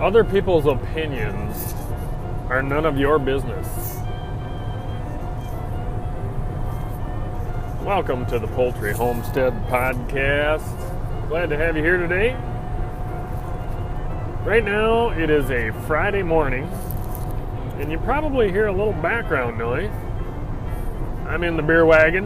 Other people's opinions are none of your business. Welcome to the Poultry Homestead Podcast. Glad to have you here today. Right now, it is a Friday morning, and you probably hear a little background noise. I'm in the beer wagon,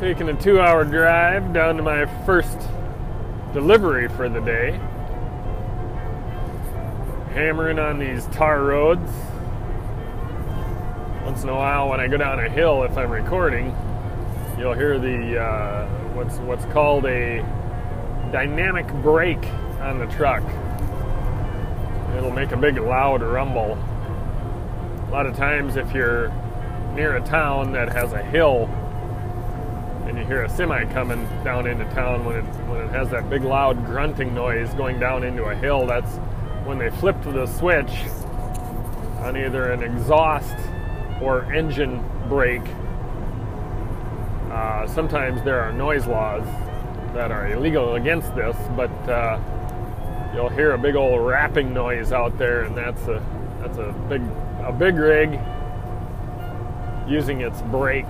taking a 2-hour drive down to my first delivery for the day. Hammering on these tar roads. Once in a while, when I go down a hill, if I'm recording, you'll hear the what's called a dynamic brake on the truck. It'll make a big loud rumble. A lot of times, if you're near a town that has a hill and you hear a semi coming down into town, when it has that big loud grunting noise going down into a hill, that's when they flip to the switch on either an exhaust or engine brake. Sometimes there are noise laws that are illegal against this, but you'll hear a big old rapping noise out there, and that's a big rig using its brake.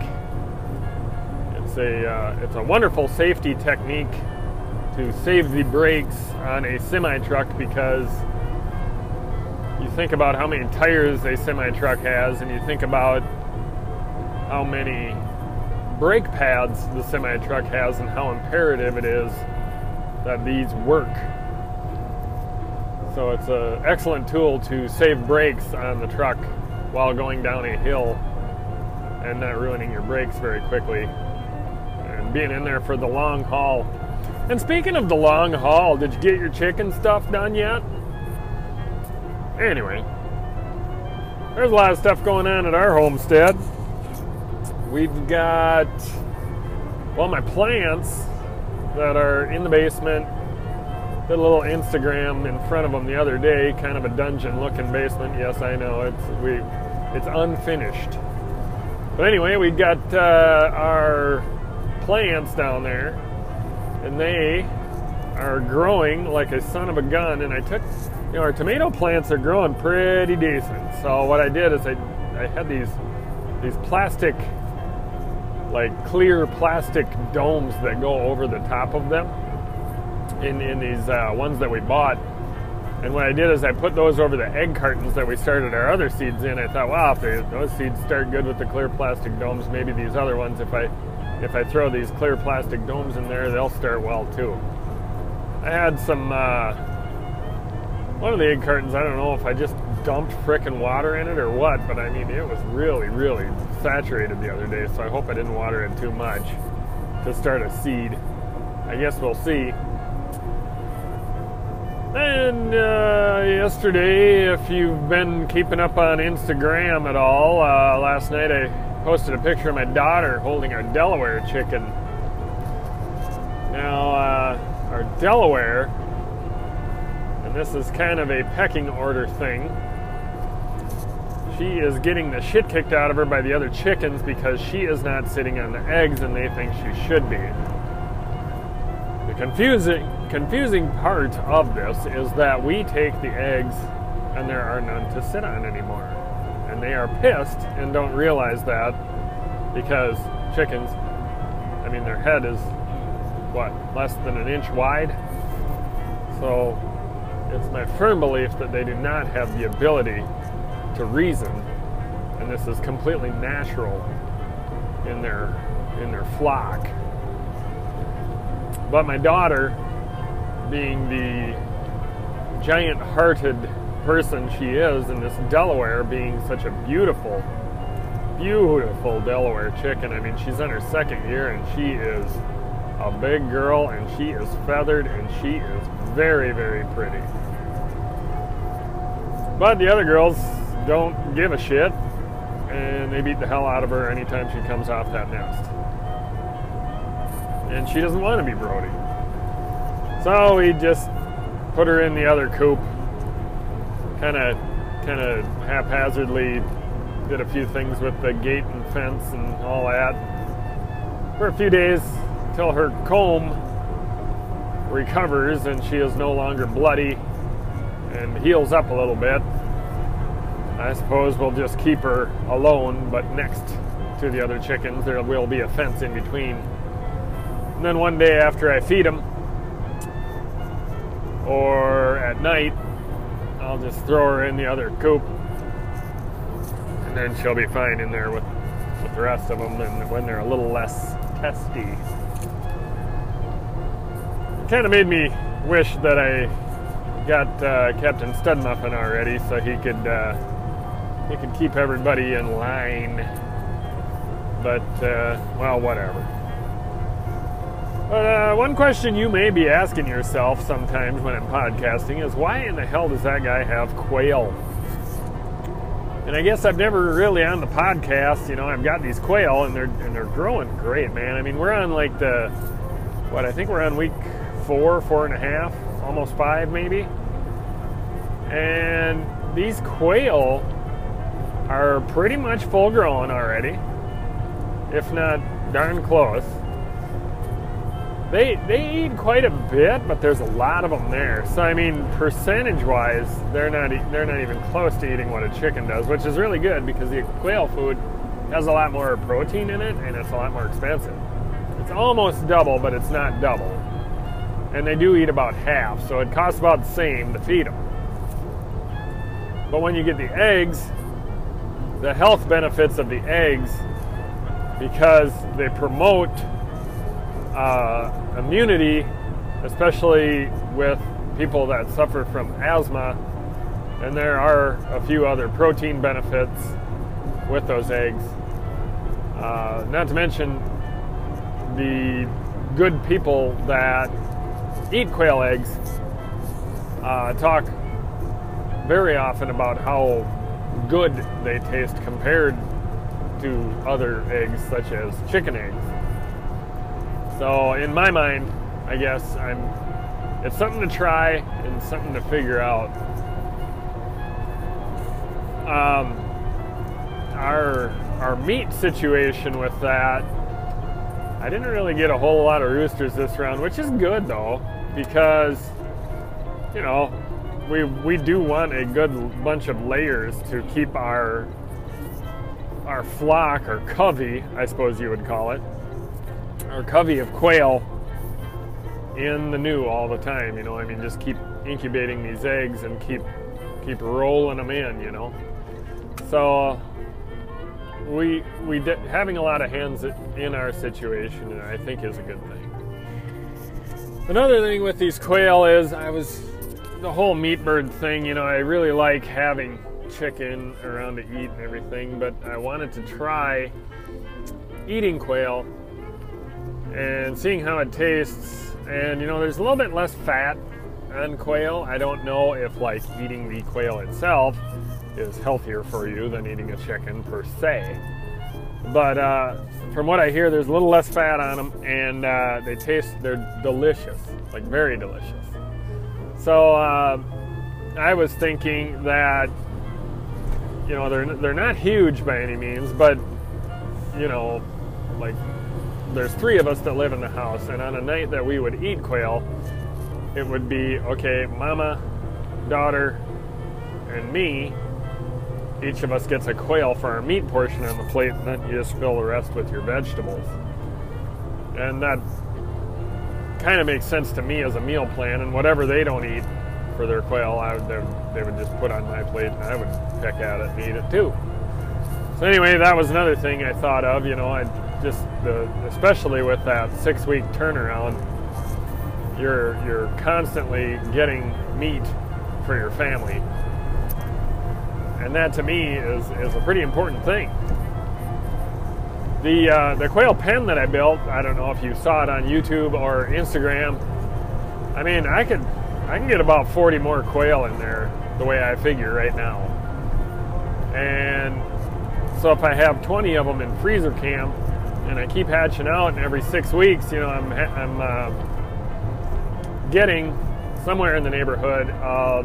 It's a wonderful safety technique to save the brakes on a semi truck, because you think about how many tires a semi-truck has, and you think about how many brake pads the semi-truck has and how imperative it is that these work. So it's an excellent tool to save brakes on the truck while going down a hill and not ruining your brakes very quickly and being in there for the long haul. And speaking of the long haul, did you get your chicken stuff done yet? Anyway, there's a lot of stuff going on at our homestead. We've got, well, my plants that are in the basement. Did a little Instagram in front of them the other day, kind of a dungeon-looking basement. Yes, I know, it's unfinished. But anyway, we got our plants down there, and they are growing like a son of a gun, and I took... You know, our tomato plants are growing pretty decent. So what I did is I had these plastic, like clear plastic domes that go over the top of them in these ones that we bought. And what I did is I put those over the egg cartons that we started our other seeds in. I thought, wow, if those seeds start good with the clear plastic domes, maybe these other ones, if I throw these clear plastic domes in there, they'll start well too. I had some... One of the egg cartons, I don't know if I just dumped frickin' water in it or what, but I mean, it was really, really saturated the other day, so I hope I didn't water it too much to start a seed. I guess we'll see. And yesterday, if you've been keeping up on Instagram at all, last night I posted a picture of my daughter holding our Delaware chicken. Now, our Delaware... This is kind of a pecking order thing. She is getting the shit kicked out of her by the other chickens because she is not sitting on the eggs and they think she should be. The confusing part of this is that we take the eggs and there are none to sit on anymore. And they are pissed and don't realize that, because chickens, I mean, their head is, what, less than an inch wide? So... It's my firm belief that they do not have the ability to reason, and this is completely natural in their flock. But my daughter, being the giant-hearted person she is, and this Delaware being such a beautiful, beautiful Delaware chicken, I mean, she's in her second year, and she is a big girl, and she is feathered, and she is very, very pretty. But the other girls don't give a shit, and they beat the hell out of her anytime she comes off that nest. And she doesn't want to be Brody. So we just put her in the other coop, kind of haphazardly did a few things with the gate and fence and all that for a few days, till her comb recovers and she is no longer bloody and heals up a little bit, I suppose we'll just keep her alone, but next to the other chickens there will be a fence in between. And then one day after I feed them, or at night, I'll just throw her in the other coop, and then she'll be fine in there with the rest of them, and when they're a little less testy. It kind of made me wish that I got Captain Studmuffin already, so he could keep everybody in line. But well, whatever. But one question you may be asking yourself sometimes when I'm podcasting is, why in the hell does that guy have quail? And I guess I've never really on the podcast, you know, I've got these quail, and they're growing great, man. I mean, we're on like I think we're on week 4.5, almost 5 maybe. And these quail are pretty much full grown already, if not darn close. They eat quite a bit, but there's a lot of them there. So I mean, percentage-wise, they're not even close to eating what a chicken does, which is really good because the quail food has a lot more protein in it, and it's a lot more expensive. It's almost double, but it's not double. And they do eat about half, so it costs about the same to feed them. But when you get the eggs, the health benefits of the eggs, because they promote immunity, especially with people that suffer from asthma, and there are a few other protein benefits with those eggs. Not to mention the good people that eat quail eggs talk very often about how good they taste compared to other eggs, such as chicken eggs. So in my mind, I guess it's something to try and something to figure out. Our meat situation with that, I didn't really get a whole lot of roosters this round, which is good though, because, you know, we do want a good bunch of layers to keep our flock, or covey, I suppose you would call it, or covey of quail in the new all the time, you know. I mean, just keep incubating these eggs and keep rolling them in, you know. So having a lot of hands in our situation, I think, is a good thing. Another thing with these quail is the whole meat bird thing, you know. I really like having chicken around to eat and everything, but I wanted to try eating quail and seeing how it tastes. And you know, there's a little bit less fat on quail. I don't know if like eating the quail itself is healthier for you than eating a chicken per se, but from what I hear, there's a little less fat on them, and they're delicious, like very delicious. So I was thinking that, you know, they're not huge by any means, but you know, like, there's 3 of us that live in the house, and on a night that we would eat quail, it would be, okay, mama, daughter, and me, each of us gets a quail for our meat portion on the plate, and then you just fill the rest with your vegetables. And that kind of makes sense to me as a meal plan, and whatever they don't eat for their quail, they would just put on my plate, and I would pick at it and eat it too. So anyway, that was another thing I thought of, you know. Especially with that 6-week turnaround, you're constantly getting meat for your family, and that to me is a pretty important thing. The quail pen that I built, I don't know if you saw it on YouTube or Instagram. I mean, I can get about 40 more quail in there the way I figure right now, and so if I have 20 of them in freezer camp, and I keep hatching out, and every 6 weeks, you know, I'm getting somewhere in the neighborhood of,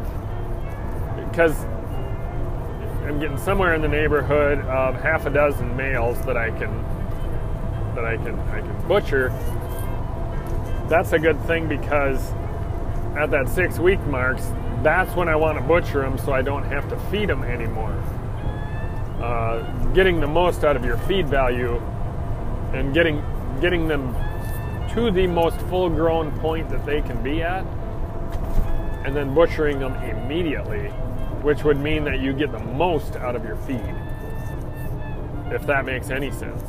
because I'm getting somewhere in the neighborhood of 6 males that I can butcher. That's a good thing, because at that 6-week marks, that's when I want to butcher them so I don't have to feed them anymore. Getting the most out of your feed value and getting them to the most full-grown point that they can be at, and then butchering them immediately, which would mean that you get the most out of your feed, if that makes any sense.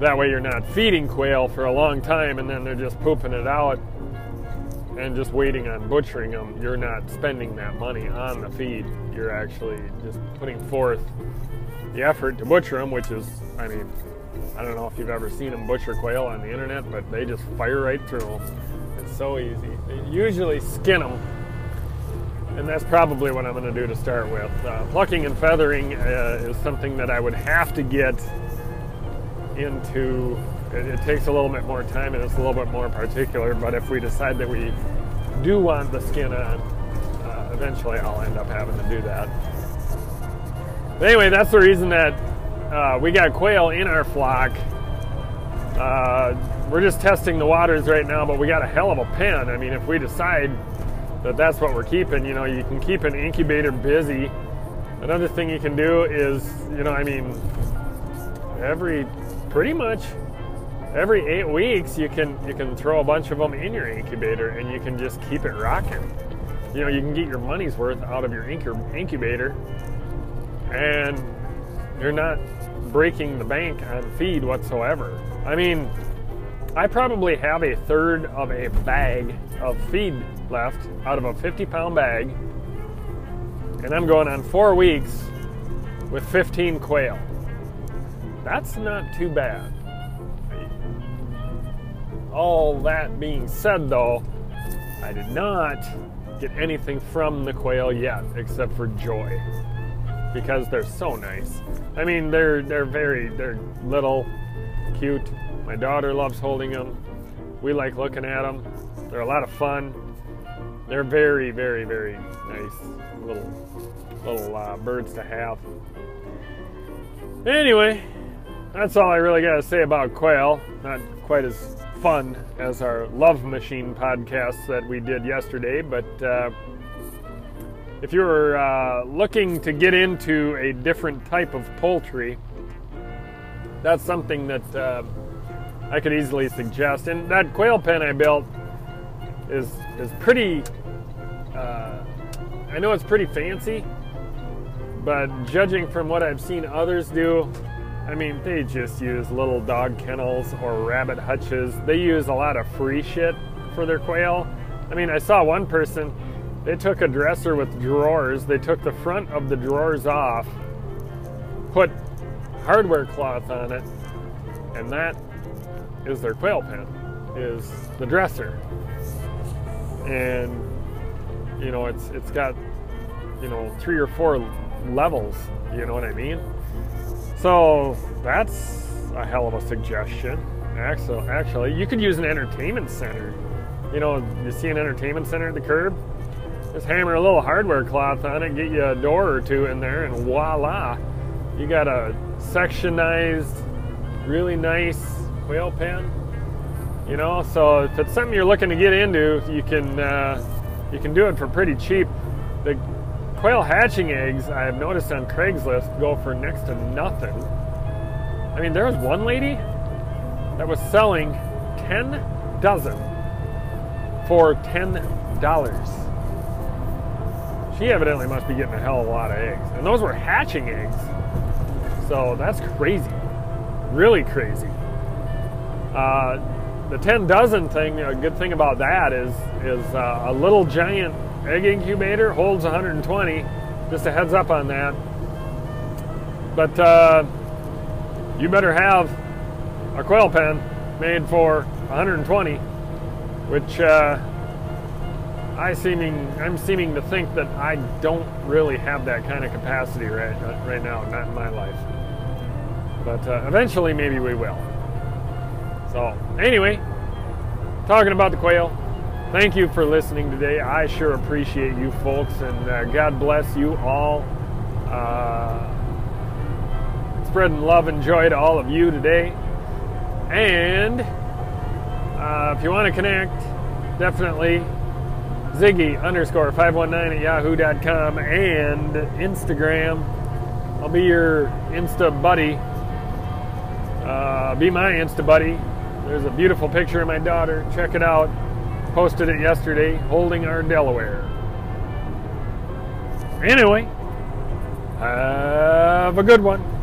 That way you're not feeding quail for a long time and then they're just pooping it out and just waiting on butchering them. You're not spending that money on the feed. You're actually just putting forth the effort to butcher them, which is, I mean, I don't know if you've ever seen them butcher quail on the internet, but they just fire right through them. It's so easy. They usually skin them, and that's probably what I'm going to do to start with. Plucking and feathering is something that I would have to get into. It takes a little bit more time and it's a little bit more particular, but if we decide that we do want the skin on, eventually I'll end up having to do that. But anyway, that's the reason that we got quail in our flock. We're just testing the waters right now, but we got a hell of a pen. I mean, if we decide that that's what we're keeping, you know, you can keep an incubator busy. Another thing you can do is, you know, I mean, pretty much every 8 weeks you can throw a bunch of them in your incubator and you can just keep it rocking. You know, you can get your money's worth out of your incubator and you're not breaking the bank on feed whatsoever. I mean, I probably have a third of a bag of feed left out of a 50-pound bag, and I'm going on 4 weeks with 15 quail. That's not too bad. All that being said, though, I did not get anything from the quail yet except for joy, because they're so nice. I mean, they're little, cute. My daughter loves holding them. We like looking at them. They're a lot of fun. They're very, very, very nice little birds to have. Anyway, that's all I really got to say about quail. Not quite as fun as our Love Machine podcast that we did yesterday, but if you're looking to get into a different type of poultry, that's something that I could easily suggest. And that quail pen I built is pretty, I know it's pretty fancy, but judging from what I've seen others do, I mean, they just use little dog kennels or rabbit hutches. They use a lot of free shit for their quail. I mean, I saw one person, they took a dresser with drawers, they took the front of the drawers off, put hardware cloth on it, and that is their quail pen, is the dresser. And, you know, it's got, you know, 3 or 4 levels, you know what I mean? So that's a hell of a suggestion. Actually, you could use an entertainment center. You know, you see an entertainment center at the curb? Just hammer a little hardware cloth on it, get you a door or two in there, and voila. You got a sectionized, really nice quail pen. You know, so if it's something you're looking to get into, you can do it for pretty cheap. The quail hatching eggs, I have noticed on Craigslist, go for next to nothing. I mean, there was one lady that was selling 10 dozen for $10. She evidently must be getting a hell of a lot of eggs. And those were hatching eggs. So that's crazy. Really crazy. The 10 dozen thing, a good thing about that is a Little Giant egg incubator holds 120, just a heads up on that. But you better have a quail pen made for 120, which I'm seeming to think that I don't really have that kind of capacity right now, not in my life. But eventually maybe we will. So anyway, talking about the quail. Thank you for listening today. I sure appreciate you folks, and God bless you all. Spreading love and joy to all of you today. And if you want to connect, definitely Ziggy_519 at yahoo.com and Instagram. I'll be your Insta buddy. Be my Insta buddy. There's a beautiful picture of my daughter. Check it out. Posted it yesterday, holding our Delaware. Anyway, have a good one.